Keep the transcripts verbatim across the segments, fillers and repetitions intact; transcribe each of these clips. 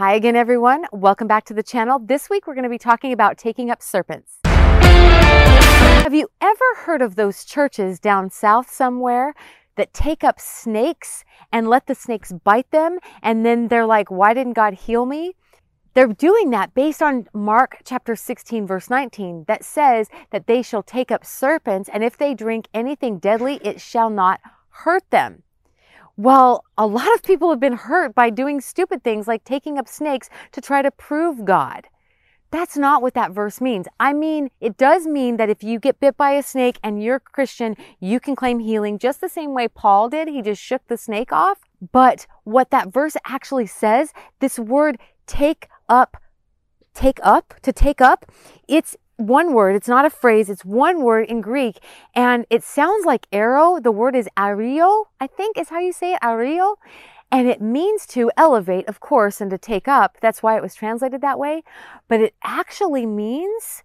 Hi again, everyone. Welcome back to the channel. This week, we're going to be talking about taking up serpents. Have you ever heard of those churches down south somewhere that take up snakes and let the snakes bite them? And then they're like, why didn't God heal me? They're doing that based on Mark chapter sixteen, verse nineteen, that says that they shall take up serpents, and if they drink anything deadly, it shall not hurt them. Well, a lot of people have been hurt by doing stupid things like taking up snakes to try to prove God. That's not what that verse means. I mean, it does mean that if you get bit by a snake and you're a Christian, you can claim healing just the same way Paul did. He just shook the snake off. But what that verse actually says, this word take up, take up, to take up, it's one word. It's not a phrase. It's one word in Greek, and it sounds like arrow. The word is ario, I think is how you say it, ario. And it means to elevate, of course, and to take up. That's why it was translated that way. But it actually means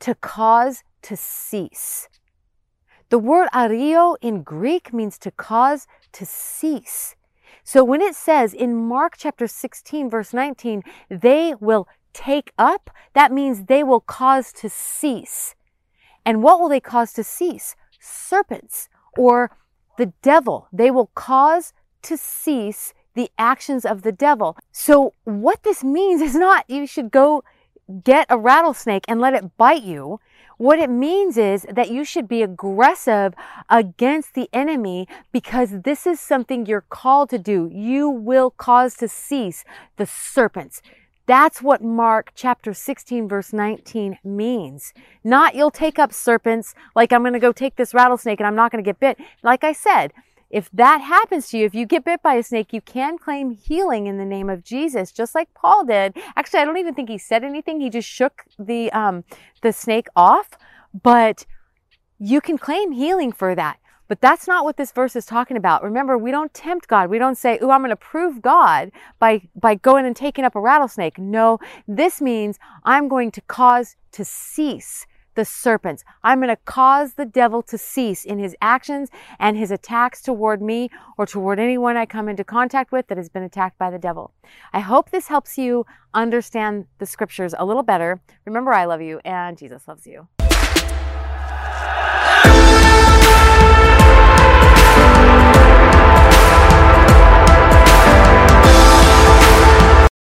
to cause to cease. The word ario in Greek means to cause to cease. So when it says in Mark chapter sixteen, verse nineteen, they will take up, that means they will cause to cease. And what will they cause to cease? Serpents or the devil. They will cause to cease the actions of the devil. So what this means is not you should go get a rattlesnake and let it bite you. What it means is that you should be aggressive against the enemy because this is something you're called to do. You will cause to cease the serpents. That's what Mark chapter sixteen, verse nineteen means. Not you'll take up serpents, like I'm going to go take this rattlesnake and I'm not going to get bit. Like I said, if that happens to you, if you get bit by a snake, you can claim healing in the name of Jesus, just like Paul did. Actually, I don't even think he said anything. He just shook the, um, the snake off, but you can claim healing for that. But that's not what this verse is talking about. Remember, we don't tempt God. We don't say, ooh, I'm going to prove God by, by going and taking up a rattlesnake. No, this means I'm going to cause to cease the serpents. I'm going to cause the devil to cease in his actions and his attacks toward me or toward anyone I come into contact with that has been attacked by the devil. I hope this helps you understand the scriptures a little better. Remember, I love you and Jesus loves you.